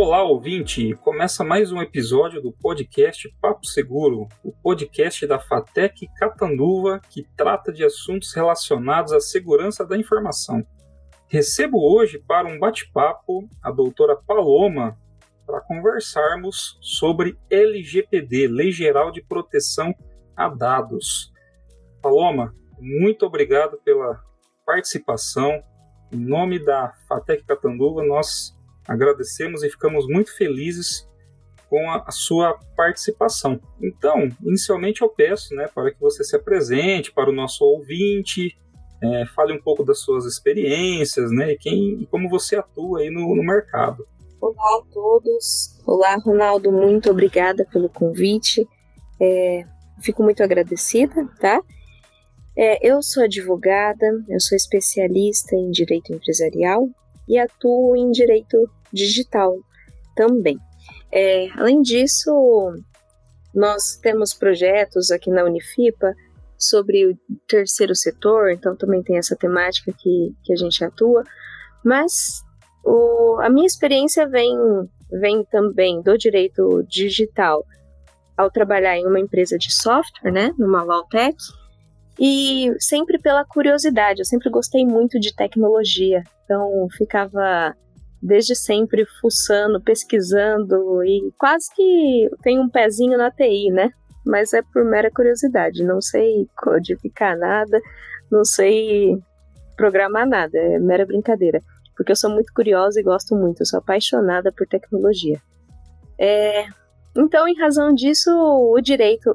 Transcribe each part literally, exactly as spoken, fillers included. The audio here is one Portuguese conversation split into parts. Olá, ouvinte! Começa mais um episódio do podcast Papo Seguro, o podcast da Fatec Catanduva, que trata de assuntos relacionados à segurança da informação. Recebo hoje para um bate-papo a doutora Paloma, para conversarmos sobre L G P D, Lei Geral de Proteção a Dados. Paloma, muito obrigado pela participação. Em nome da Fatec Catanduva, nós agradecemos e ficamos muito felizes com a, a sua participação. Então, inicialmente eu peço, né, para que você se apresente para o nosso ouvinte, é, fale um pouco das suas experiências, né, e, quem, e como você atua aí no, no mercado. Olá a todos. Olá, Ronaldo, muito obrigada pelo convite. É, fico muito agradecida, tá? É, eu sou advogada, eu sou especialista em direito empresarial e atuo em direito digital também. É, além disso, nós temos projetos aqui na Unifipa sobre o terceiro setor, então também tem essa temática que, que a gente atua, mas o, a minha experiência vem, vem também do direito digital, ao trabalhar em uma empresa de software, né, numa Lawtech, e sempre pela curiosidade. Eu sempre gostei muito de tecnologia, então ficava desde sempre fuçando, pesquisando, e quase que tenho um pezinho na T I, né? Mas é por mera curiosidade, não sei codificar nada, não sei programar nada, é mera brincadeira, porque eu sou muito curiosa e gosto muito, eu sou apaixonada por tecnologia. É... Então, em razão disso, o direito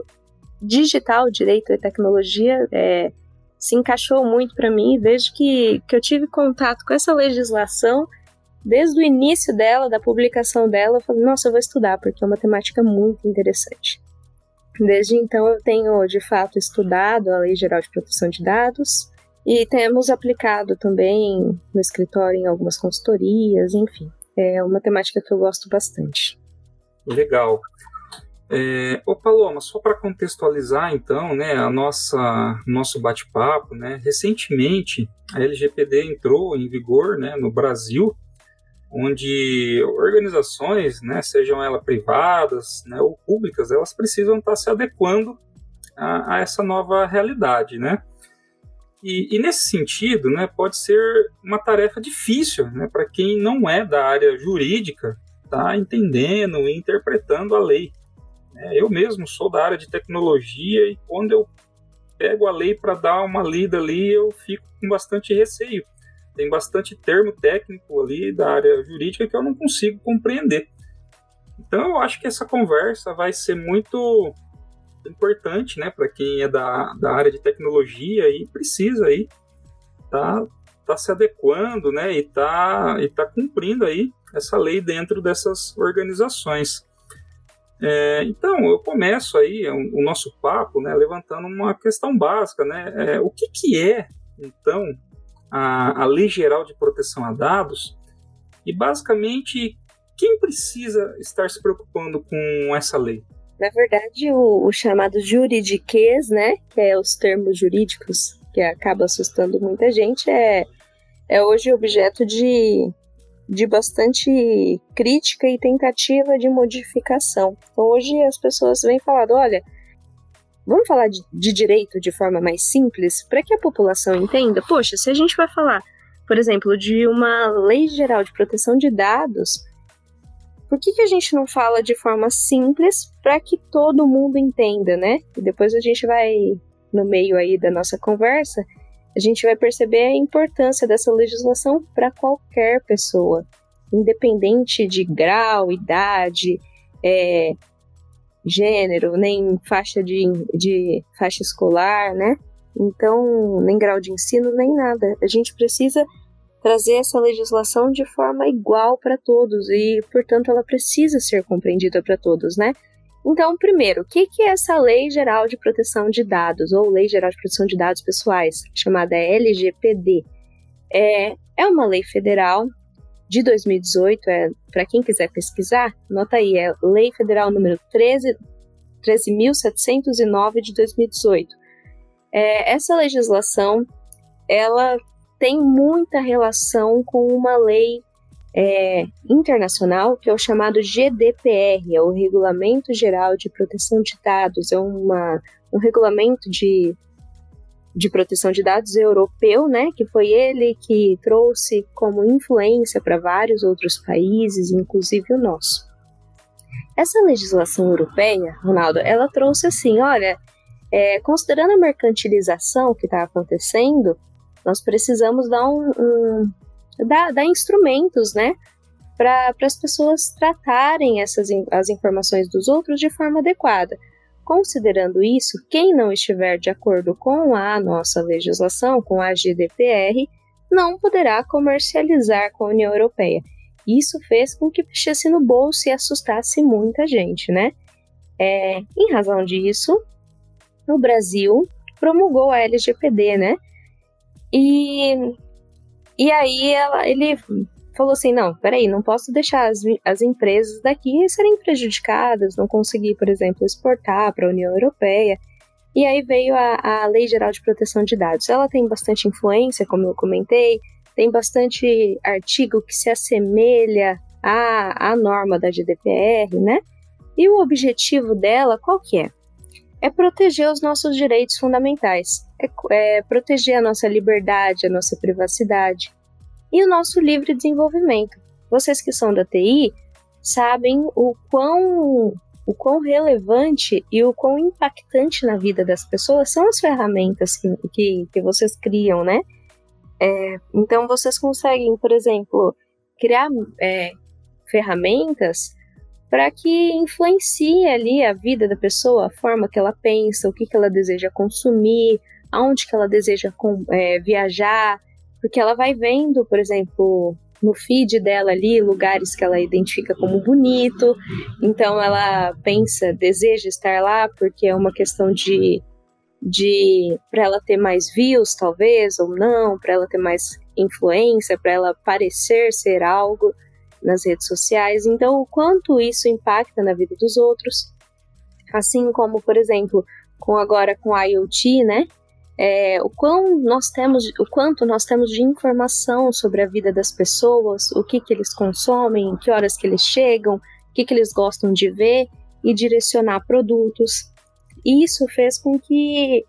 digital, direito e tecnologia é, se encaixou muito para mim desde que, que eu tive contato com essa legislação. Desde o início dela, da publicação dela, eu falei, nossa, eu vou estudar, porque é uma temática muito interessante. Desde então eu tenho, de fato, estudado a Lei Geral de Proteção de Dados e temos aplicado também no escritório em algumas consultorias, enfim. É uma temática que eu gosto bastante. Legal. É, ô Paloma, só para contextualizar então, né, a nossa, nosso bate-papo, né, recentemente a L G P D entrou em vigor, né, no Brasil, onde organizações, né, sejam elas privadas, né, ou públicas, elas precisam estar se adequando a, a essa nova realidade, né? E, e nesse sentido, né, pode ser uma tarefa difícil, né, para quem não é da área jurídica, tá entendendo e interpretando a lei. Eu mesmo sou da área de tecnologia e quando eu pego a lei para dar uma lida ali, eu fico com bastante receio. Tem bastante termo técnico ali da área jurídica que eu não consigo compreender. Então eu acho que essa conversa vai ser muito importante, né, para quem é da, da área de tecnologia e precisa aí tá, tá se adequando, né, e tá, e tá cumprindo aí essa lei dentro dessas organizações. É, então, eu começo aí o nosso papo, né, levantando uma questão básica, né, é, o que, que é, então, a, a Lei Geral de Proteção a Dados e, basicamente, quem precisa estar se preocupando com essa lei? Na verdade, o, o chamado juridiquês, né, que é os termos jurídicos que acaba assustando muita gente, é, é hoje objeto de... de bastante crítica e tentativa de modificação. Hoje as pessoas vêm falando, olha, vamos falar de, de direito de forma mais simples, para que a população entenda, poxa, se a gente vai falar, por exemplo, de uma Lei Geral de Proteção de Dados, por que, que a gente não fala de forma simples para que todo mundo entenda, né? E depois a gente vai, no meio aí da nossa conversa, a gente vai perceber a importância dessa legislação para qualquer pessoa, independente de grau, idade, é, gênero, nem faixa de, de faixa escolar, né? Então, nem grau de ensino, nem nada. A gente precisa trazer essa legislação de forma igual para todos e, portanto, ela precisa ser compreendida para todos, né? Então, primeiro, o que é essa Lei Geral de Proteção de Dados, ou Lei Geral de Proteção de Dados Pessoais, chamada L G P D? É, é uma lei federal de dois mil e dezoito, é, para quem quiser pesquisar, anota aí, é Lei Federal número treze mil setecentos e nove de dois mil e dezoito. É, essa legislação, ela tem muita relação com uma lei é, internacional, que é o chamado G D P R, é o Regulamento Geral de Proteção de Dados, é uma, um regulamento de, de proteção de dados europeu, né, que foi ele que trouxe como influência para vários outros países, inclusive o nosso. Essa legislação europeia, Ronaldo, ela trouxe assim, olha, é, considerando a mercantilização que está acontecendo, nós precisamos dar, um, um, dar, dar instrumentos, né, para as pessoas tratarem essas, as informações dos outros de forma adequada. Considerando isso, quem não estiver de acordo com a nossa legislação, com a G D P R, não poderá comercializar com a União Europeia. Isso fez com que mexesse no bolso e assustasse muita gente, né? É, em razão disso, o Brasil promulgou a L G P D, né? E, e aí ela, ele falou assim, não, peraí, não posso deixar as, as empresas daqui serem prejudicadas, não conseguir, por exemplo, exportar para a União Europeia. E aí veio a, a Lei Geral de Proteção de Dados. Ela tem bastante influência, como eu comentei, tem bastante artigo que se assemelha à, à norma da G D P R, né? E o objetivo dela, qual que é? É proteger os nossos direitos fundamentais, é, é proteger a nossa liberdade, a nossa privacidade e o nosso livre desenvolvimento. Vocês que são da T I sabem o quão, o quão relevante e o quão impactante na vida das pessoas são as ferramentas que, que, que vocês criam, né? É, então, vocês conseguem, por exemplo, criar é, ferramentas para que influencie ali a vida da pessoa, a forma que ela pensa, o que, que ela deseja consumir, aonde que ela deseja com, é, viajar, porque ela vai vendo, por exemplo, no feed dela ali, lugares que ela identifica como bonito, então ela pensa, deseja estar lá porque é uma questão de... de para ela ter mais views, talvez, ou não, para ela ter mais influência, para ela parecer ser algo nas redes sociais. Então, o quanto isso impacta na vida dos outros, assim como, por exemplo, com agora com a IoT, né? É, o, quão nós temos, o quanto nós temos de informação sobre a vida das pessoas, o que, que eles consomem, que horas que eles chegam, o que, que eles gostam de ver e direcionar produtos. Isso fez com que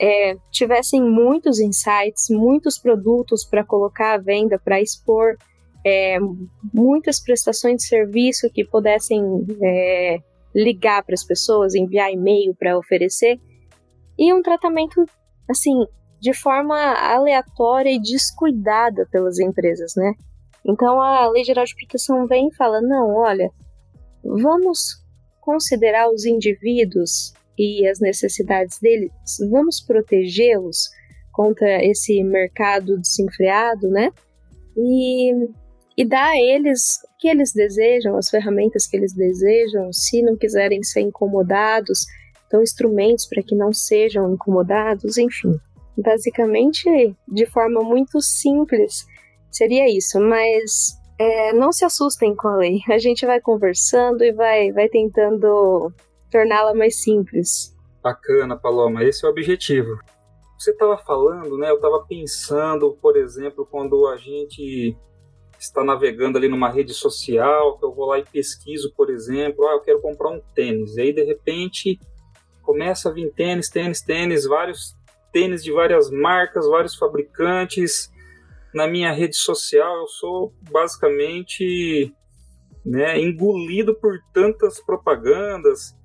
é, tivessem muitos insights, muitos produtos para colocar à venda, para expor, é, muitas prestações de serviço que pudessem é, ligar para as pessoas, enviar e-mail para oferecer, e um tratamento assim, de forma aleatória e descuidada pelas empresas, né? Então a Lei Geral de Proteção vem e fala, não, olha, vamos considerar os indivíduos e as necessidades deles, vamos protegê-los contra esse mercado desenfreado, né? E, e dar a eles o que eles desejam, as ferramentas que eles desejam, se não quiserem ser incomodados, então instrumentos para que não sejam incomodados, enfim. Basicamente, de forma muito simples, seria isso, mas é, não se assustem com a lei. A gente vai conversando e vai, vai tentando torná-la mais simples. Bacana, Paloma, esse é o objetivo. Você estava falando, né? Eu estava pensando, por exemplo, quando a gente está navegando ali numa rede social, que eu vou lá e pesquiso, por exemplo, ah, eu quero comprar um tênis, e aí de repente começa a vir tênis, tênis, tênis, vários tênis de várias marcas, vários fabricantes. Na minha rede social eu sou basicamente, né, engolido por tantas propagandas.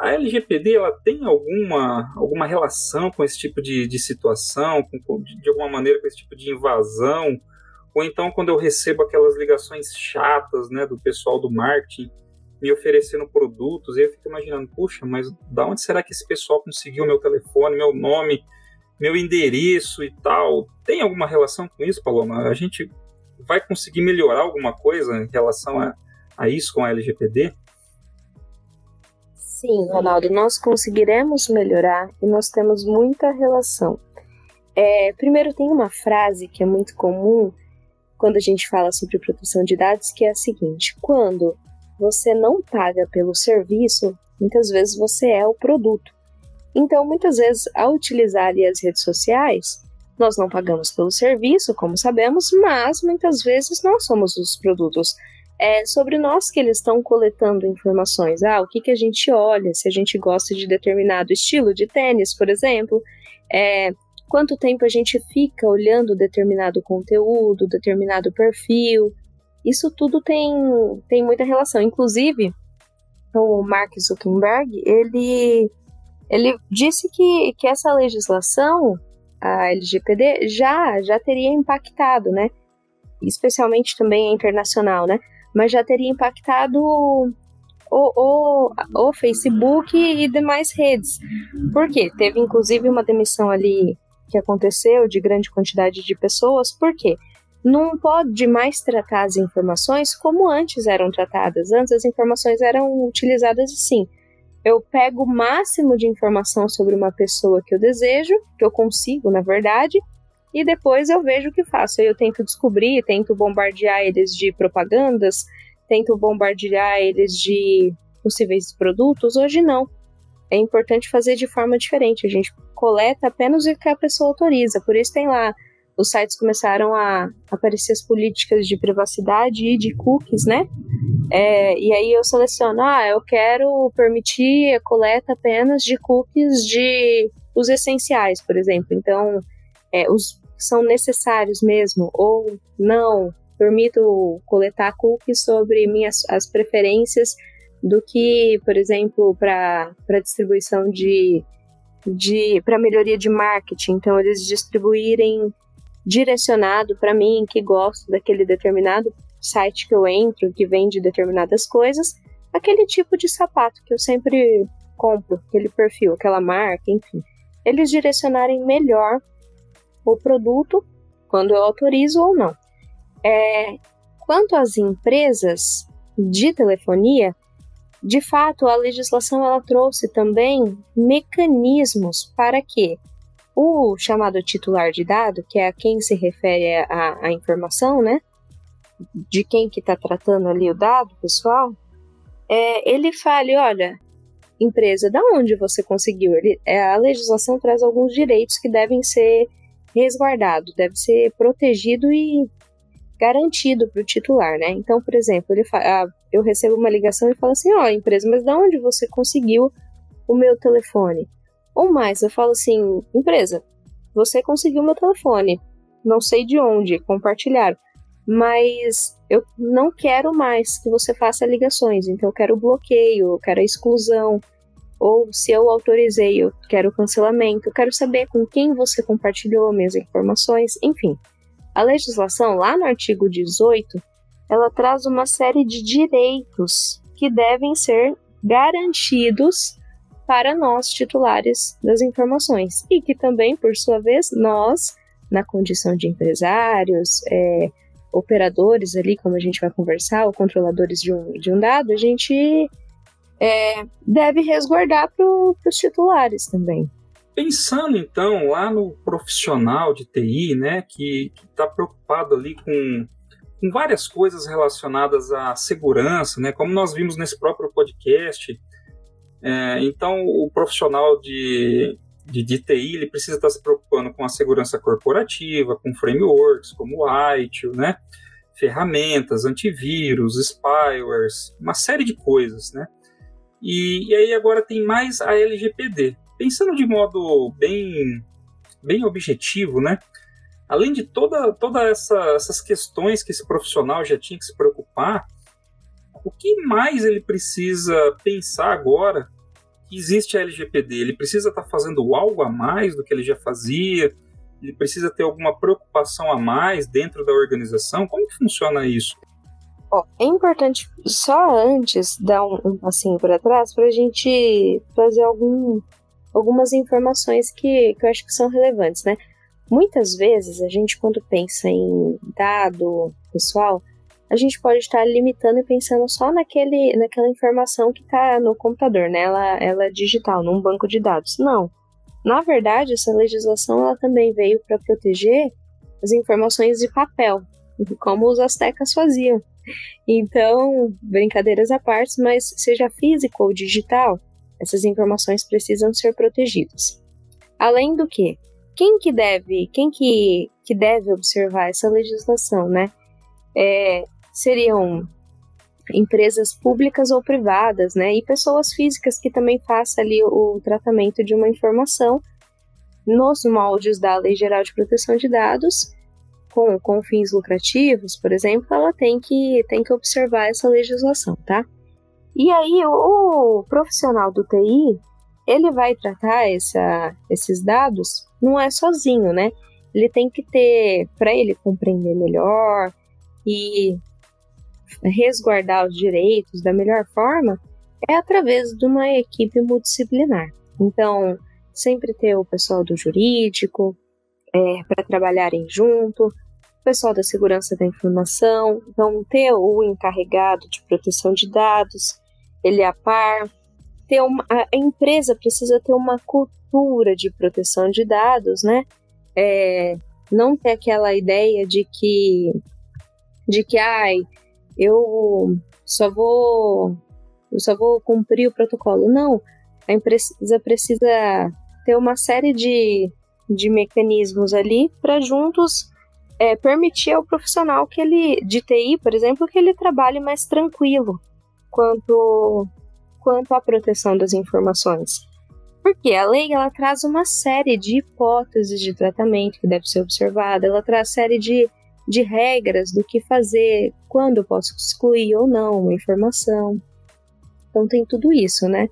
A L G P D, ela tem alguma, alguma relação com esse tipo de, de situação, com, de alguma maneira com esse tipo de invasão? Ou então quando eu recebo aquelas ligações chatas, né, do pessoal do marketing me oferecendo produtos, eu fico imaginando, puxa, mas da onde será que esse pessoal conseguiu meu telefone, meu nome, meu endereço e tal? Tem alguma relação com isso, Paloma? A gente vai conseguir melhorar alguma coisa em relação a, a isso com a L G P D? Sim, Ronaldo, nós conseguiremos melhorar e nós temos muita relação. É, primeiro, tem uma frase que é muito comum quando a gente fala sobre proteção de dados, que é a seguinte: quando você não paga pelo serviço, muitas vezes você é o produto. Então, muitas vezes, ao utilizar ali as redes sociais, Nós não pagamos pelo serviço, como sabemos, mas muitas vezes nós somos os produtos. É sobre nós que eles estão coletando informações. Ah, o que, que a gente olha, se a gente gosta de determinado estilo de tênis, por exemplo. É, quanto tempo a gente fica olhando determinado conteúdo, determinado perfil. Isso tudo tem, tem muita relação. Inclusive, o Mark Zuckerberg, ele, ele disse que, que essa legislação, a L G P D, já, já teria impactado, né? Especialmente também a internacional, né? Mas já teria impactado o, o, o Facebook e demais redes. Por quê? Teve, inclusive, uma demissão ali que aconteceu de grande quantidade de pessoas. Por quê? Não pode mais tratar as informações como antes eram tratadas. Antes as informações eram utilizadas assim. Eu pego o máximo de informação sobre uma pessoa que eu desejo, que eu consigo, na verdade, e depois eu vejo o que faço. Eu tento descobrir, tento bombardear eles de propagandas, tento bombardear eles de possíveis produtos. Hoje não. É importante fazer de forma diferente. A gente coleta apenas o que a pessoa autoriza. Por isso tem lá, os sites começaram a aparecer as políticas de privacidade e de cookies, né? É, e aí eu seleciono, ah, eu quero permitir a coleta apenas de cookies de os essenciais, por exemplo. Então, é, os são necessários mesmo, ou não, permito coletar cookies sobre minhas, as preferências do que, por exemplo, para para distribuição de, de para melhoria de marketing. Então, eles distribuírem direcionado para mim, que gosto daquele determinado site que eu entro, que vende determinadas coisas, aquele tipo de sapato que eu sempre compro, aquele perfil, aquela marca, enfim. Eles direcionarem melhor o produto, quando eu autorizo ou não. É, quanto às empresas de telefonia, de fato, a legislação ela trouxe também mecanismos para que o chamado titular de dado, que é a quem se refere a, a informação, né, de quem que está tratando ali o dado pessoal, é, ele fale, olha, empresa, da onde você conseguiu? Ele, a legislação traz alguns direitos que devem ser resguardados, deve ser protegido e garantido para o titular, né? Então, por exemplo, ele fala, eu recebo uma ligação e falo assim, ó, empresa, mas da onde você conseguiu o meu telefone? Ou mais, eu falo assim, empresa, você conseguiu meu telefone, não sei de onde, compartilharam, mas eu não quero mais que você faça ligações, então eu quero bloqueio, eu quero a exclusão, ou se eu autorizei, eu quero cancelamento, eu quero saber com quem você compartilhou minhas informações, enfim. A legislação, lá no artigo dezoito, ela traz uma série de direitos que devem ser garantidos para nós, titulares das informações, e que também, por sua vez, nós, na condição de empresários, é, operadores ali, como a gente vai conversar, ou controladores de um, de um dado, a gente é, deve resguardar para os titulares também. Pensando, então, lá no profissional de T I, né, que está preocupado ali com, com várias coisas relacionadas à segurança, né, como nós vimos nesse próprio podcast. É, então, o profissional de, de, de T I, ele precisa estar se preocupando com a segurança corporativa, com frameworks, como o I T I L, né? Ferramentas, antivírus, spywares, uma série de coisas, né? E, e aí agora tem mais a L G P D. Pensando de modo bem, bem objetivo, né? Além de toda, toda essa, essas questões que esse profissional já tinha que se preocupar, o que mais ele precisa pensar agora que existe a L G P D? Ele precisa estar fazendo algo a mais do que ele já fazia? Ele precisa ter alguma preocupação a mais dentro da organização? Como que funciona isso? Ó, é importante, só antes, dar um, um passinho para trás para a gente fazer algum, algumas informações que, que eu acho que são relevantes, né? Muitas vezes a gente, quando pensa em dado pessoal, a gente pode estar limitando e pensando só naquele, naquela informação que está no computador, né? Ela, ela é digital, num banco de dados. Não. Na verdade, essa legislação ela também veio para proteger as informações de papel, como os astecas faziam. Então, brincadeiras à parte, mas seja físico ou digital, essas informações precisam ser protegidas. Além do que, quem que deve, quem que, que deve observar essa legislação, né? É, seriam empresas públicas ou privadas, né? E pessoas físicas que também façam ali o tratamento de uma informação nos moldes da Lei Geral de Proteção de Dados, com, com fins lucrativos, por exemplo, ela tem que, tem que observar essa legislação, tá? E aí, o profissional do T I, ele vai tratar essa, esses dados, não é sozinho, né? Ele tem que ter, para ele compreender melhor e resguardar os direitos da melhor forma, é através de uma equipe multidisciplinar. Então, sempre ter o pessoal do jurídico, é, para trabalharem junto, o pessoal da segurança da informação, então ter o encarregado de proteção de dados, ele é a par, ter uma, a empresa precisa ter uma cultura de proteção de dados, né? É, não ter aquela ideia de que, de que ai, eu só vou, eu só vou cumprir o protocolo. Não, a empresa precisa ter uma série de, de mecanismos ali para juntos é, permitir ao profissional que ele, de T I, por exemplo, que ele trabalhe mais tranquilo quanto... quanto à proteção das informações. Porque a lei, ela traz uma série de hipóteses de tratamento que deve ser observada, ela traz série de, de regras do que fazer, quando eu posso excluir ou não uma informação. Então tem tudo isso, né?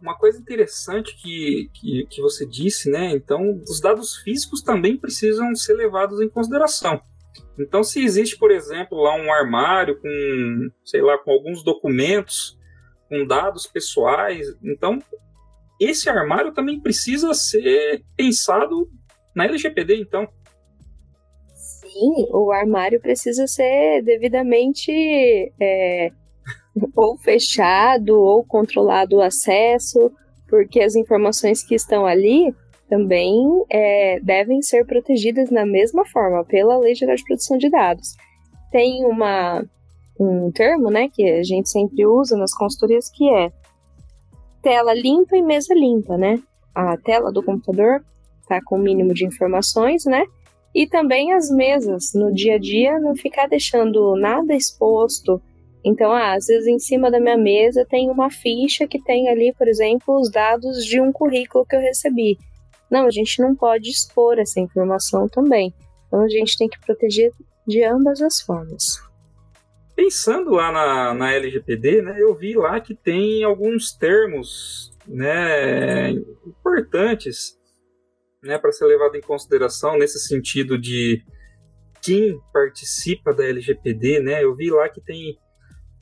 Uma coisa interessante que, que, que você disse, né? Então, os dados físicos também precisam ser levados em consideração. Então, se existe, por exemplo, lá um armário com, sei lá, com alguns documentos, com dados pessoais, então esse armário também precisa ser pensado na L G P D, então. Sim, o armário precisa ser devidamente é, ou fechado ou controlado o acesso, porque as informações que estão ali também é, devem ser protegidas na mesma forma, pela Lei Geral de Proteção de Dados. Tem uma... um termo, né, que a gente sempre usa nas consultorias, que é tela limpa e mesa limpa, né? A tela do computador tá com o mínimo de informações, né? E também as mesas, no dia a dia, não ficar deixando nada exposto. Então, ah, às vezes em cima da minha mesa tem uma ficha que tem ali, por exemplo, os dados de um currículo que eu recebi. Não, a gente não pode expor essa informação também. Então, a gente tem que proteger de ambas as formas. Pensando lá na, na L G P D, né, eu vi lá que tem alguns termos, né, importantes, né, para ser levado em consideração nesse sentido de quem participa da L G P D. Né, eu vi lá que tem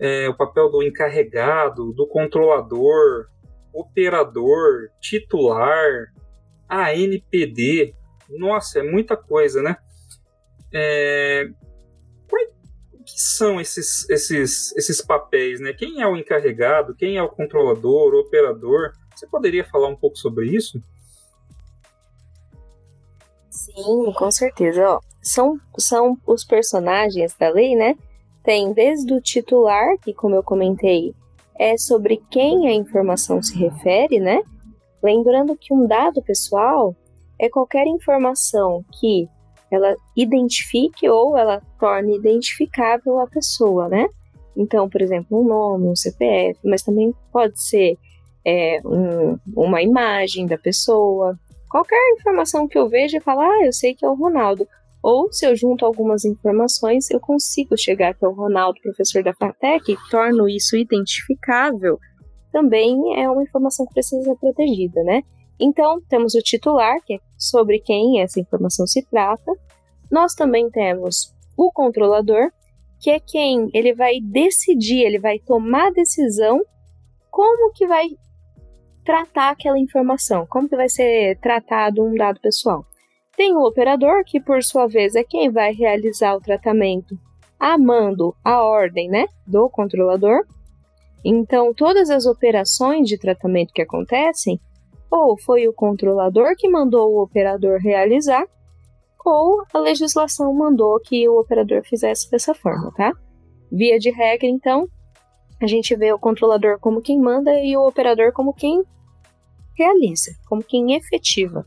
é, o papel do encarregado, do controlador, operador, titular, A N P D. Nossa, é muita coisa, né? É... que são esses, esses, esses papéis, né? Quem é o encarregado, quem é o controlador, o operador? Você poderia falar um pouco sobre isso? Sim, com certeza. Ó, são, são os personagens da lei, né? Tem desde o titular, que como eu comentei, é sobre quem a informação se refere, né? Lembrando que um dado pessoal é qualquer informação que ela identifique ou ela torne identificável a pessoa, né? Então, por exemplo, um nome, um C P F, mas também pode ser é, um, uma imagem da pessoa. Qualquer informação que eu veja e falar, ah, eu sei que é o Ronaldo. Ou, se eu junto algumas informações, eu consigo chegar que é o Ronaldo, professor da Fatec, torno isso identificável. Também é uma informação que precisa ser protegida, né? Então, temos o titular, que é sobre quem essa informação se trata. Nós também temos o controlador, que é quem ele vai decidir, ele vai tomar a decisão como que vai tratar aquela informação, como que vai ser tratado um dado pessoal. Tem o operador, que por sua vez é quem vai realizar o tratamento a mando, a ordem, né, do controlador. Então, todas as operações de tratamento que acontecem, ou foi o controlador que mandou o operador realizar, ou a legislação mandou que o operador fizesse dessa forma, tá? Via de regra, então, a gente vê o controlador como quem manda e o operador como quem realiza, como quem efetiva.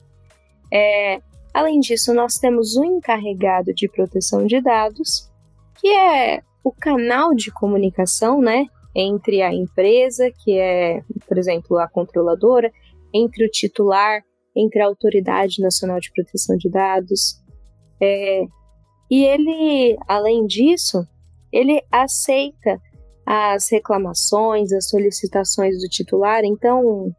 É, além disso, nós temos um encarregado de proteção de dados, que é o canal de comunicação, né, entre a empresa, que é, por exemplo, a controladora, entre o titular, entre a Autoridade Nacional de Proteção de Dados. É, e ele, além disso, ele aceita as reclamações, as solicitações do titular. Então,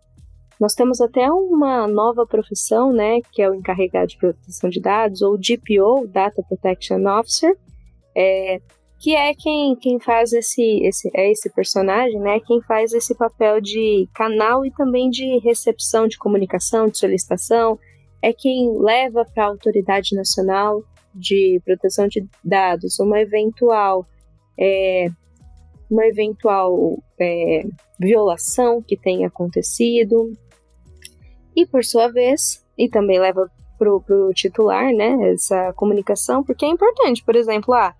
nós temos até uma nova profissão, né, que é o encarregado de proteção de dados, ou D P O, Data Protection Officer, é, que é quem, quem faz esse, esse, é esse personagem, né, quem faz esse papel de canal e também de recepção de comunicação, de solicitação, é quem leva para a Autoridade Nacional de Proteção de Dados uma eventual, é, uma eventual é, violação que tenha acontecido. E, por sua vez, e também leva para o titular, né, essa comunicação, porque é importante. Por exemplo, ah,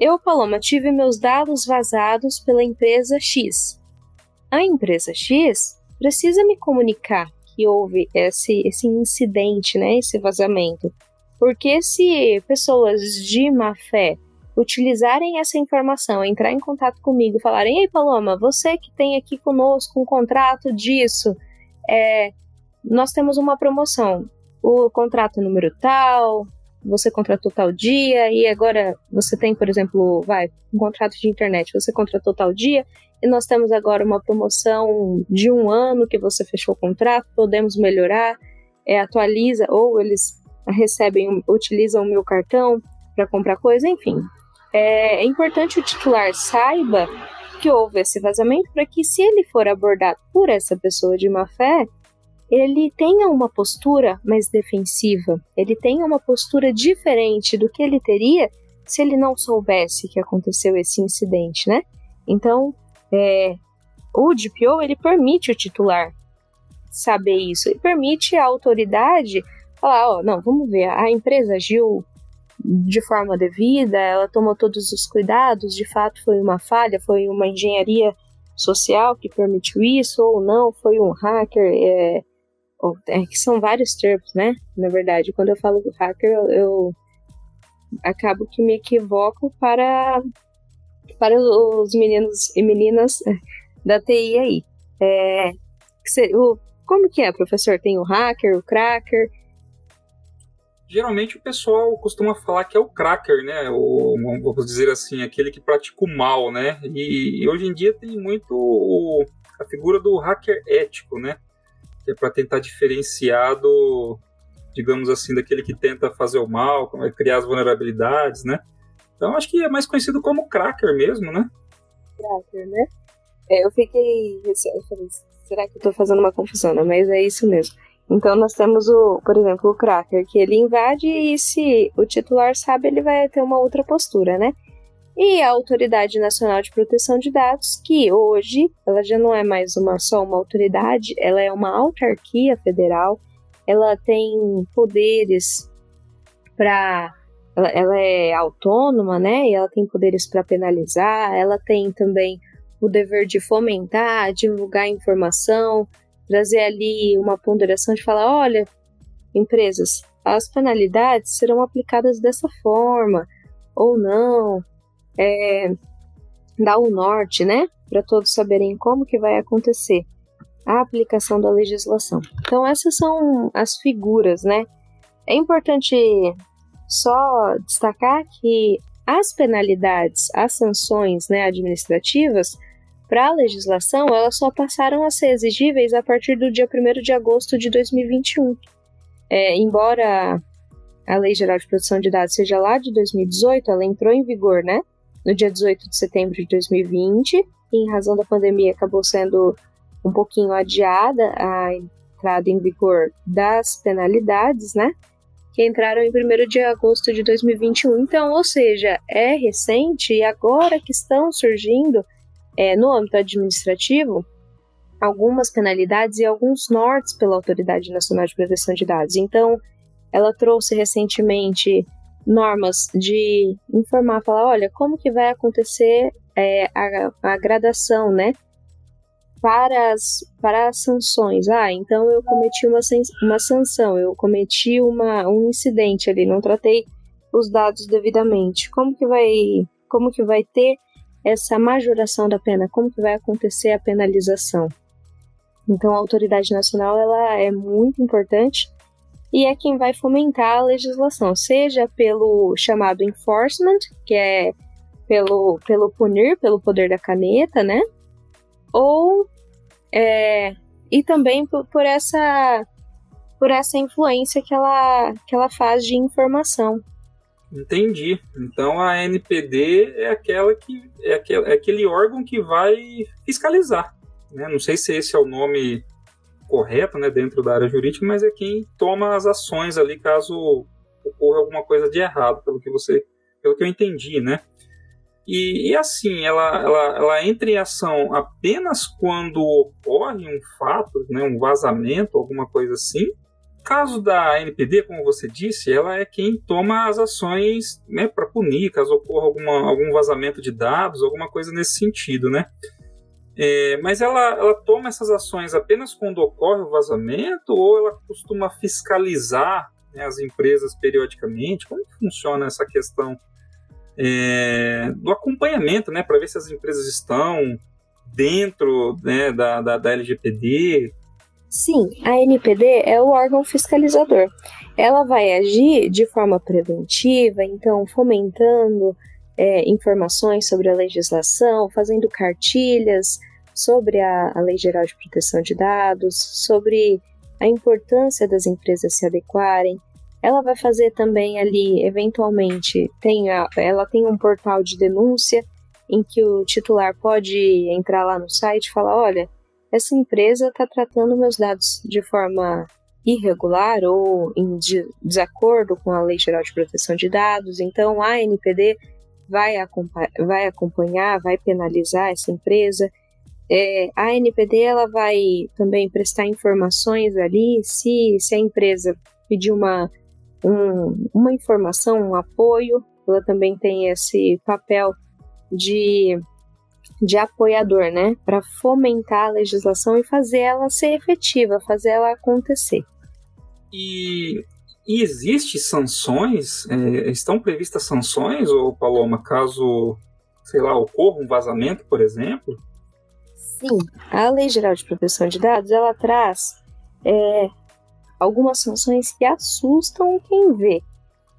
eu, Paloma, tive meus dados vazados pela empresa X. A empresa X precisa me comunicar que houve esse, esse incidente, né, esse vazamento. Porque se pessoas de má fé utilizarem essa informação, entrar em contato comigo, falarem, ei, Paloma, você que tem aqui conosco um contrato disso, é, nós temos uma promoção, o contrato número tal, você contratou tal dia, e agora você tem, por exemplo, vai, um contrato de internet, você contratou tal dia, e nós temos agora uma promoção de um ano que você fechou o contrato, podemos melhorar, é, atualiza, ou eles recebem, utilizam o meu cartão para comprar coisa, enfim. É importante o titular saiba que houve esse vazamento para que, se ele for abordado por essa pessoa de má fé, ele tenha uma postura mais defensiva, ele tenha uma postura diferente do que ele teria se ele não soubesse que aconteceu esse incidente, né? Então, é, o D P O, ele permite o titular saber isso, e permite a autoridade falar, ó, não, vamos ver, a empresa agiu de forma devida, ela tomou todos os cuidados, de fato foi uma falha, foi uma engenharia social que permitiu isso, ou não, foi um hacker, é, ou, é, que são vários termos, né, na verdade, quando eu falo hacker, eu, eu acabo que me equivoco para, para os meninos e meninas da T I aí. É, o, como que é, professor? Tem o hacker, o cracker... Geralmente o pessoal costuma falar que é o cracker, né? O, vamos dizer assim, aquele que pratica o mal, né? E, e hoje em dia tem muito o, a figura do hacker ético, né? Que é para tentar diferenciar do, digamos assim, daquele que tenta fazer o mal, criar as vulnerabilidades, né? Então acho que é mais conhecido como cracker mesmo, né? Cracker, né? É, eu fiquei... Eu falei, será que eu tô fazendo uma confusão, né? Mas é isso mesmo. Então, nós temos, o, por exemplo, o cracker, que ele invade e, se o titular sabe, ele vai ter uma outra postura, né? E a Autoridade Nacional de Proteção de Dados, que hoje, ela já não é mais uma, só uma autoridade, ela é uma autarquia federal, ela tem poderes para... Ela, ela é autônoma, né? E ela tem poderes para penalizar, ela tem também o dever de fomentar, divulgar informação... trazer ali uma ponderação de falar, olha, empresas, as penalidades serão aplicadas dessa forma, ou não, é, dar o norte, né, para todos saberem como que vai acontecer a aplicação da legislação. Então, essas são as figuras, né. É importante só destacar que as penalidades, as sanções, né, administrativas, para a legislação, elas só passaram a ser exigíveis a partir do dia primeiro de agosto de dois mil e vinte e um. É, embora a Lei Geral de Proteção de Dados seja lá de dois mil e dezoito, ela entrou em vigor, né, no dia dezoito de setembro de dois mil e vinte, e em razão da pandemia acabou sendo um pouquinho adiada a entrada em vigor das penalidades, né, que entraram em primeiro de agosto de dois mil e vinte e um. Então, ou seja, é recente, e agora que estão surgindo... É, no âmbito administrativo, algumas penalidades e alguns nortes pela Autoridade Nacional de Proteção de Dados. Então, ela trouxe recentemente normas de informar, falar, olha, como que vai acontecer é, a, a gradação, né? para as, para as sanções. Ah, então eu cometi uma, uma sanção, eu cometi uma, um incidente ali, não tratei os dados devidamente. Como que vai, como que vai ter essa majoração da pena? Como que vai acontecer a penalização? Então, a autoridade nacional ela é muito importante e é quem vai fomentar a legislação, seja pelo chamado enforcement, que é pelo, pelo punir, pelo poder da caneta, né? Ou, é, e também por, por, essa, por essa influência que ela, que ela faz de informação. Entendi. Então, a A N P D é, aquela que, é, aquele, é aquele órgão que vai fiscalizar. Né? Não sei se esse é o nome correto, né, dentro da área jurídica, mas é quem toma as ações ali caso ocorra alguma coisa de errado, pelo que, você, pelo que eu entendi, né? E, e assim, ela, ela, ela entra em ação apenas quando ocorre um fato, né, um vazamento, alguma coisa assim. No caso da A N P D, como você disse, ela é quem toma as ações, né, para punir, caso ocorra alguma, algum vazamento de dados, alguma coisa nesse sentido, né? É, mas ela, ela toma essas ações apenas quando ocorre o vazamento ou ela costuma fiscalizar, né, as empresas periodicamente? Como que funciona essa questão é, do acompanhamento, né, para ver se as empresas estão dentro, né, da, da, da L G P D? Sim, a A N P D é o órgão fiscalizador. Ela vai agir de forma preventiva, então fomentando é, informações sobre a legislação, fazendo cartilhas sobre a, a Lei Geral de Proteção de Dados, sobre a importância das empresas se adequarem. Ela vai fazer também ali, eventualmente, tem a, ela tem um portal de denúncia em que o titular pode entrar lá no site e falar, olha, essa empresa está tratando meus dados de forma irregular ou em de, desacordo com a Lei Geral de Proteção de Dados, então a A N P D vai, acompanha, vai acompanhar, vai penalizar essa empresa. É, a A N P D ela vai também prestar informações ali, se, se a empresa pedir uma, um, uma informação, um apoio, ela também tem esse papel de... de apoiador, né, para fomentar a legislação e fazer ela ser efetiva, fazer ela acontecer. E, e existem sanções? É, estão previstas sanções, ô Paloma, caso, sei lá, ocorra um vazamento, por exemplo? Sim, a Lei Geral de Proteção de Dados, ela traz é, algumas sanções que assustam quem vê.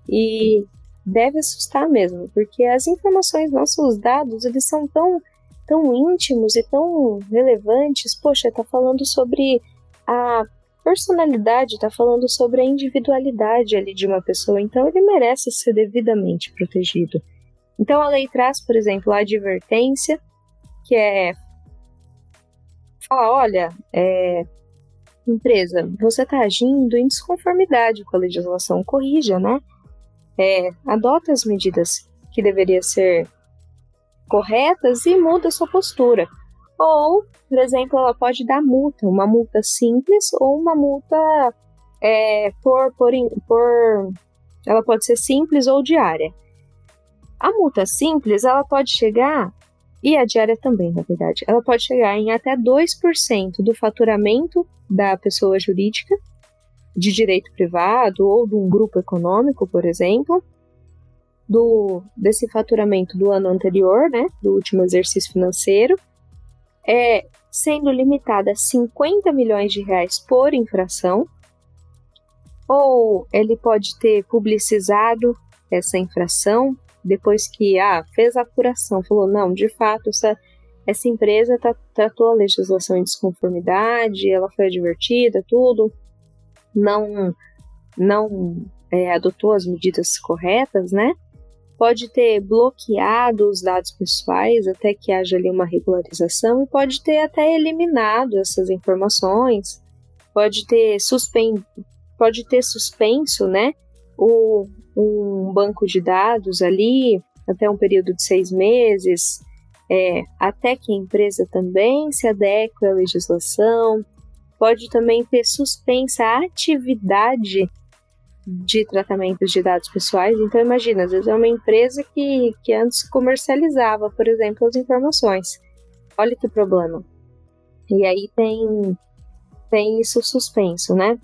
E deve assustar mesmo, porque as informações, nossos dados, eles são tão... tão íntimos e tão relevantes. Poxa, tá falando sobre a personalidade, tá falando sobre a individualidade ali de uma pessoa, então ele merece ser devidamente protegido. Então a lei traz, por exemplo, a advertência, que é falar, olha, é, empresa, você tá agindo em desconformidade com a legislação, corrija, né? É, adota as medidas que deveria ser corretas e muda sua postura. Ou, por exemplo, ela pode dar multa, uma multa simples ou uma multa é, por, por, por... Ela pode ser simples ou diária. A multa simples, ela pode chegar, e a diária também, na verdade, ela pode chegar em até dois por cento do faturamento da pessoa jurídica, de direito privado ou de um grupo econômico, por exemplo, Do, desse faturamento do ano anterior, né, do último exercício financeiro, é, sendo limitada a cinquenta milhões de reais por infração, ou ele pode ter publicizado essa infração depois que ah, fez a apuração, falou, não, de fato, essa, essa empresa tá, tratou a legislação em desconformidade, ela foi advertida, tudo, não, não é, adotou as medidas corretas, né? Pode ter bloqueado os dados pessoais até que haja ali uma regularização e pode ter até eliminado essas informações, pode ter, suspen- pode ter suspenso, né, o, um banco de dados ali até um período de seis meses, é, até que a empresa também se adeque à legislação, pode também ter suspensa a atividade de tratamentos de dados pessoais. Então imagina, às vezes é uma empresa que, que antes comercializava, por exemplo, as informações. Olha que problema. E aí tem, tem isso suspenso, né?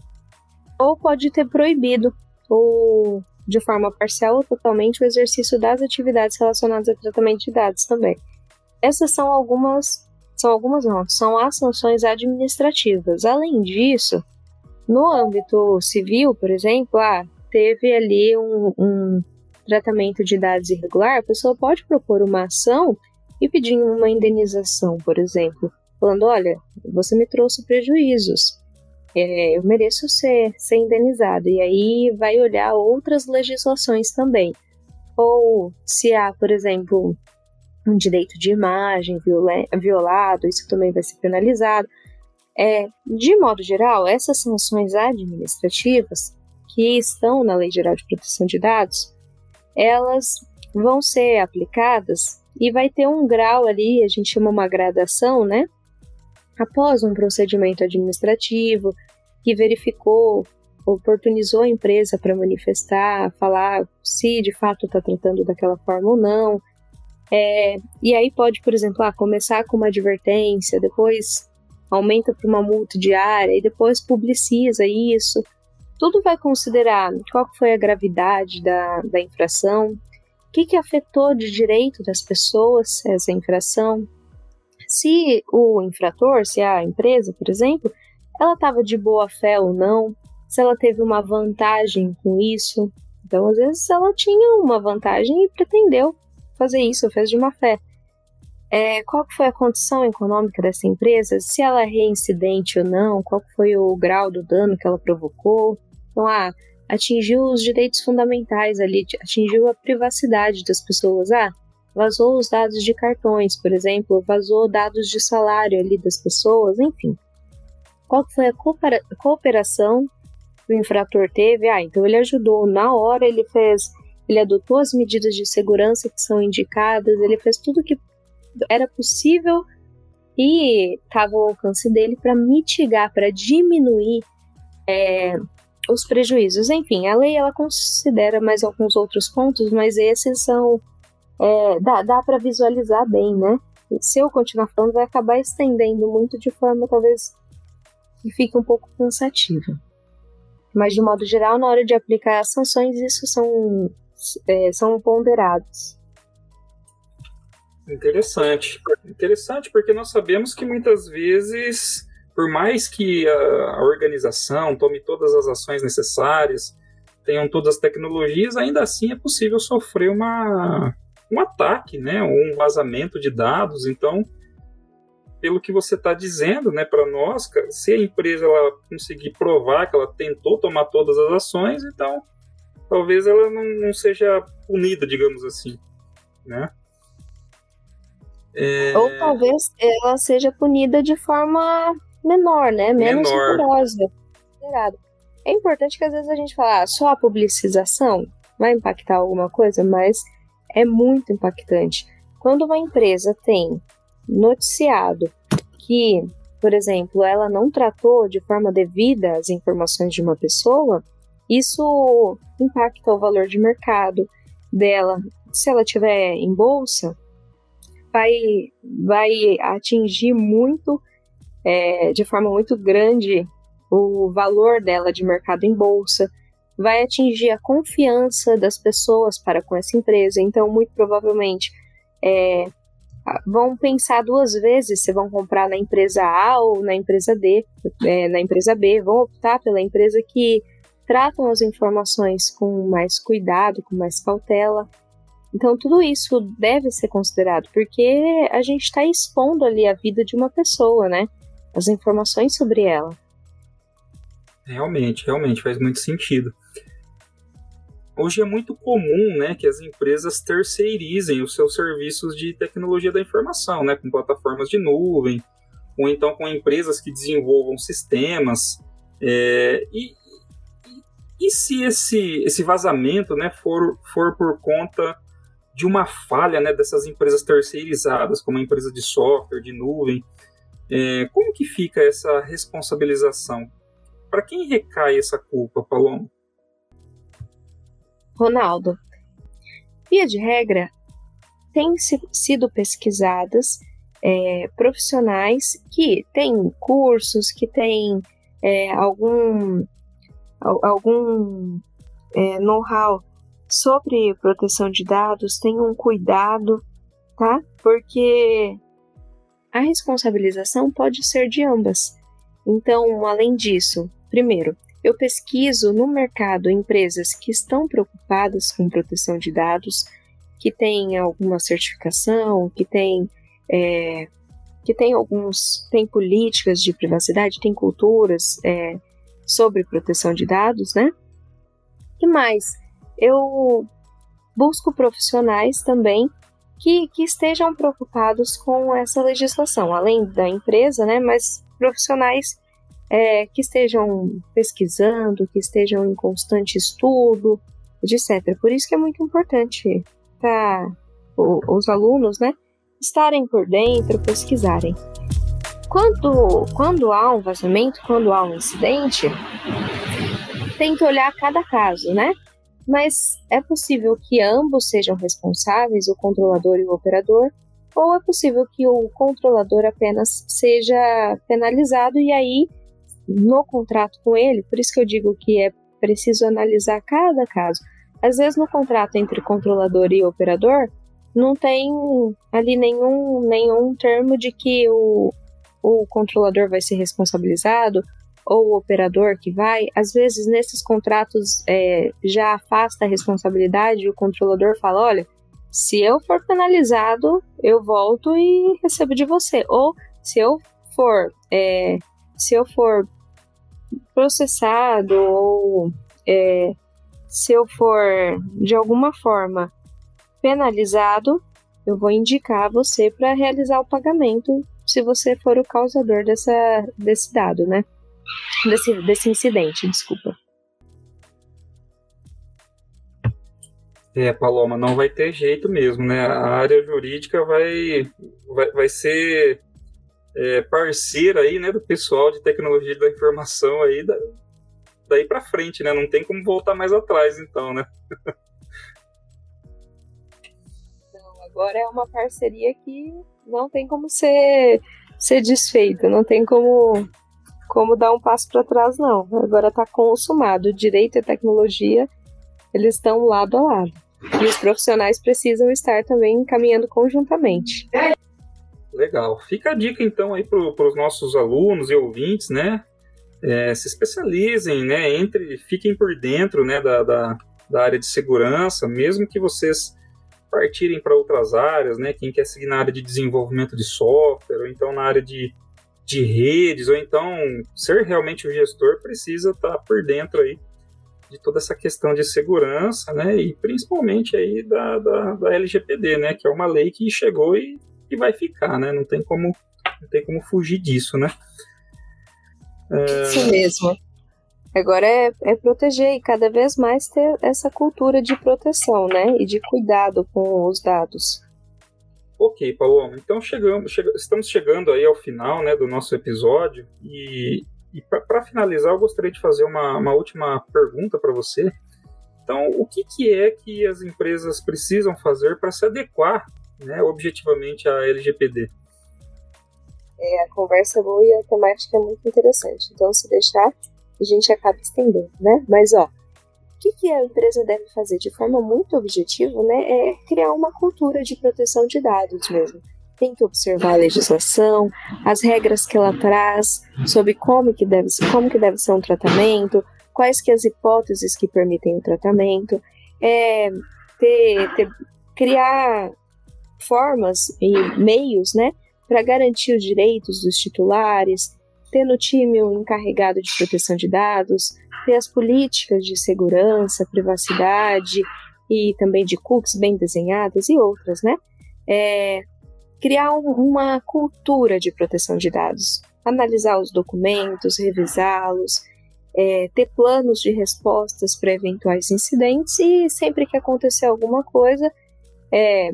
Ou pode ter proibido, ou de forma parcial ou totalmente, o exercício das atividades relacionadas a tratamento de dados também. Essas são algumas, são algumas não, são as sanções administrativas. Além disso, no âmbito civil, por exemplo, ah, teve ali um, um tratamento de dados irregular, a pessoa pode propor uma ação e pedir uma indenização, por exemplo, falando, olha, você me trouxe prejuízos, é, eu mereço ser, ser indenizado, e aí vai olhar outras legislações também. Ou se há, por exemplo, um direito de imagem viola- violado, isso também vai ser penalizado. É, de modo geral, essas sanções administrativas que estão na Lei Geral de Proteção de Dados, elas vão ser aplicadas e vai ter um grau ali, a gente chama uma gradação, né? Após um procedimento administrativo que verificou, oportunizou a empresa para manifestar, falar se de fato está tratando daquela forma ou não. É, e aí pode, por exemplo, ah, começar com uma advertência, depois aumenta para uma multa diária e depois publiciza isso. Tudo vai considerar qual foi a gravidade da, da infração, o que, que afetou de direito das pessoas essa infração, se o infrator, se a empresa, por exemplo, ela estava de boa fé ou não, se ela teve uma vantagem com isso. Então, às vezes, ela tinha uma vantagem e pretendeu fazer isso, fez de má fé. É, qual foi a condição econômica dessa empresa, se ela é reincidente ou não, qual foi o grau do dano que ela provocou. Então, ah, atingiu os direitos fundamentais ali, atingiu a privacidade das pessoas, ah, vazou os dados de cartões, por exemplo, vazou dados de salário ali das pessoas, enfim. Qual foi a coopera- cooperação que o infrator teve? Ah, então ele ajudou, na hora ele fez, ele adotou as medidas de segurança que são indicadas, ele fez tudo que era possível e estava ao alcance dele para mitigar, para diminuir é, os prejuízos. Enfim, a lei ela considera mais alguns outros pontos, mas esses são... É, dá dá para visualizar bem, né? Se eu continuar falando, vai acabar estendendo muito de forma, talvez, que fique um pouco cansativa. Mas, de modo geral, na hora de aplicar as sanções, isso são, é, são ponderados. Interessante. Interessante porque nós sabemos que muitas vezes, por mais que a organização tome todas as ações necessárias, tenham todas as tecnologias, ainda assim é possível sofrer uma, um ataque, né? Ou um vazamento de dados. Então, pelo que você está dizendo, né, para nós, cara, se a empresa ela conseguir provar que ela tentou tomar todas as ações, então talvez ela não, não seja punida, digamos assim, né? É... Ou talvez ela seja punida de forma menor, né? Menos rigorosa. É importante que às vezes a gente fala, ah, só a publicização vai impactar alguma coisa, mas é muito impactante. Quando uma empresa tem noticiado que, por exemplo, ela não tratou de forma devida as informações de uma pessoa, isso impacta o valor de mercado dela. Se ela estiver em bolsa, Vai, vai atingir muito, é, de forma muito grande, o valor dela de mercado em bolsa, vai atingir a confiança das pessoas para com essa empresa. Então, muito provavelmente, é, vão pensar duas vezes se vão comprar na empresa A ou na empresa D, é, na empresa B, vão optar pela empresa que tratam as informações com mais cuidado, com mais cautela. Então, tudo isso deve ser considerado, porque a gente está expondo ali a vida de uma pessoa, né? As informações sobre ela. Realmente, realmente, faz muito sentido. Hoje é muito comum, né, que as empresas terceirizem os seus serviços de tecnologia da informação, né? Com plataformas de nuvem, ou então com empresas que desenvolvam sistemas. É, e, e, e se esse, esse vazamento, né, for, for por conta de uma falha, né, dessas empresas terceirizadas, como a empresa de software, de nuvem, é, como que fica essa responsabilização? Para quem recai essa culpa, Paloma? Ronaldo, via de regra, têm sido pesquisadas é, profissionais que têm cursos, que têm é, algum, algum é, know-how sobre proteção de dados, tenham cuidado, tá? Porque a responsabilização pode ser de ambas. Então, além disso, primeiro, eu pesquiso no mercado empresas que estão preocupadas com proteção de dados, que têm alguma certificação, que têm é, que tem alguns, tem políticas de privacidade, tem culturas é, sobre proteção de dados, né? E mais, eu busco profissionais também que, que estejam preocupados com essa legislação, além da empresa, né? Mas profissionais é, que estejam pesquisando, que estejam em constante estudo, etcétera. Por isso que é muito importante tá, o, os alunos, né, estarem por dentro, pesquisarem. Quando, quando há um vazamento, quando há um incidente, tem que olhar cada caso, né? Mas é possível que ambos sejam responsáveis, o controlador e o operador, ou é possível que o controlador apenas seja penalizado e aí, no contrato com ele, por isso que eu digo que é preciso analisar cada caso. Às vezes, no contrato entre controlador e operador, não tem ali nenhum, nenhum termo de que o, o controlador vai ser responsabilizado ou o operador que vai. Às vezes, nesses contratos, é, já afasta a responsabilidade e o controlador fala, olha, se eu for penalizado, eu volto e recebo de você. Ou, se eu for, é, se eu for processado ou é, se eu for, de alguma forma, penalizado, eu vou indicar você para realizar o pagamento se você for o causador dessa, desse dado, né? Desse, desse incidente, desculpa. É, Paloma, não vai ter jeito mesmo, né? A área jurídica vai, vai, vai ser é, parceira aí, né, do pessoal de tecnologia da informação aí, da, daí para frente, né? Não tem como voltar mais atrás, então, né? Não, agora é uma parceria que não tem como ser, ser desfeita, não tem como... como dar um passo para trás, não. Agora está consumado. Direito e tecnologia, eles estão lado a lado. E os profissionais precisam estar também caminhando conjuntamente. Legal. Fica a dica, então, aí para os nossos alunos e ouvintes, né? É, se especializem, né? Entre, fiquem por dentro, né? Da, da, da área de segurança, mesmo que vocês partirem para outras áreas, né? Quem quer seguir na área de desenvolvimento de software, ou então na área de de redes, ou então ser realmente o gestor, precisa estar por dentro aí de toda essa questão de segurança, né, e principalmente aí da, da, da L G P D, né, que é uma lei que chegou e, e vai ficar, né, não tem como, não tem como fugir disso, né. É... Isso mesmo. Agora é, é proteger e cada vez mais ter essa cultura de proteção, né, e de cuidado com os dados. Ok, Paloma, então chegamos, chega, estamos chegando aí ao final, né, do nosso episódio e, e para finalizar eu gostaria de fazer uma, uma última pergunta para você. Então, o que, que é que as empresas precisam fazer para se adequar, né, objetivamente à L G P D? É, a conversa é boa e a temática é muito interessante, então se deixar a gente acaba estendendo, né? Mas ó, o que, que a empresa deve fazer de forma muito objetiva, né, é criar uma cultura de proteção de dados mesmo. Tem que observar a legislação, as regras que ela traz, sobre como que deve, como que deve ser um tratamento, quais que as hipóteses que permitem o tratamento, é, ter, ter, criar formas e meios, né, para garantir os direitos dos titulares, ter no time o encarregado de proteção de dados, ter as políticas de segurança, privacidade e também de cookies bem desenhadas e outras, né? É, criar um, uma cultura de proteção de dados, analisar os documentos, revisá-los, é, ter planos de respostas para eventuais incidentes e sempre que acontecer alguma coisa, é,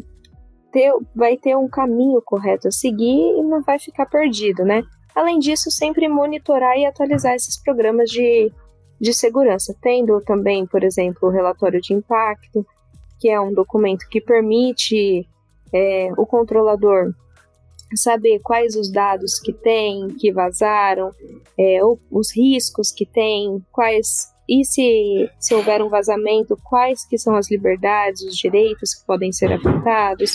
ter, vai ter um caminho correto a seguir e não vai ficar perdido, né? Além disso, sempre monitorar e atualizar esses programas de, de segurança, tendo também, por exemplo, o relatório de impacto, que é um documento que permite é, o controlador saber quais os dados que tem, que vazaram, é, os riscos que tem, quais, e se, se houver um vazamento, quais que são as liberdades, os direitos que podem ser afetados,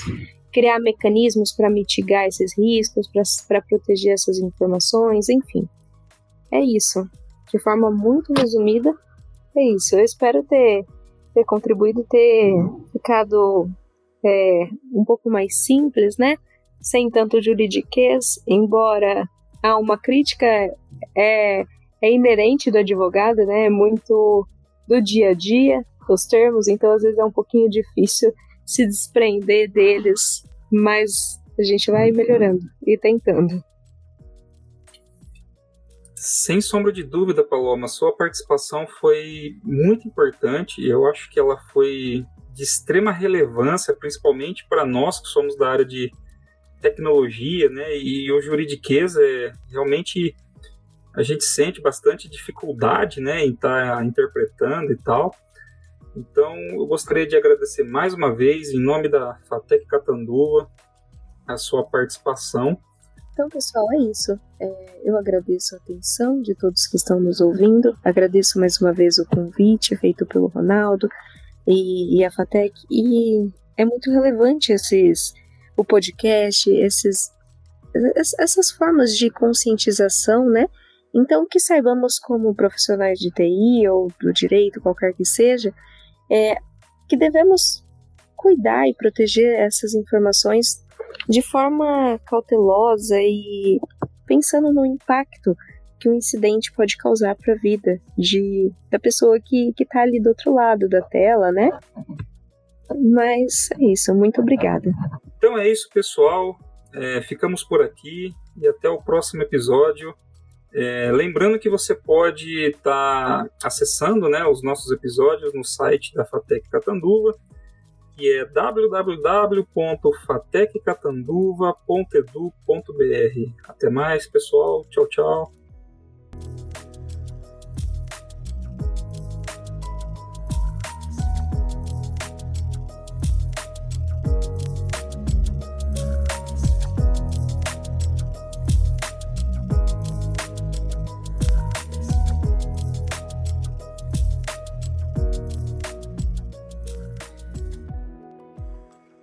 criar mecanismos para mitigar esses riscos, para proteger essas informações, enfim. É isso. De forma muito resumida, é isso. Eu espero ter, ter contribuído, ter ficado é, um pouco mais simples, né? Sem tanto juridiquês, embora há uma crítica é, é inerente do advogado, né? É muito do dia a dia, dos termos, então às vezes é um pouquinho difícil se desprender deles, mas a gente vai melhorando e tentando. Sem sombra de dúvida, Paloma, sua participação foi muito importante e eu acho que ela foi de extrema relevância, principalmente para nós que somos da área de tecnologia, né? E o juridiquês é realmente a gente sente bastante dificuldade, né, em estar tá interpretando e tal. Então, eu gostaria de agradecer mais uma vez, em nome da Fatec Catanduva, a sua participação. Então, pessoal, é isso. É, eu agradeço a atenção de todos que estão nos ouvindo. Agradeço mais uma vez o convite feito pelo Ronaldo e, e a Fatec. E é muito relevante esses... o podcast, esses, essas formas de conscientização, né? Então, que saibamos como profissionais de T I ou do direito, qualquer que seja, é, que devemos cuidar e proteger essas informações de forma cautelosa e pensando no impacto que um incidente pode causar para a vida de, da pessoa que está ali do outro lado da tela, né? Mas é isso, muito obrigada. Então é isso, pessoal. É, ficamos por aqui e até o próximo episódio. É, lembrando que você pode estar tá acessando, né, os nossos episódios no site da Fatec Catanduva, que é w w w ponto fatec catanduva ponto e d u ponto b r. Até mais, pessoal. Tchau, tchau.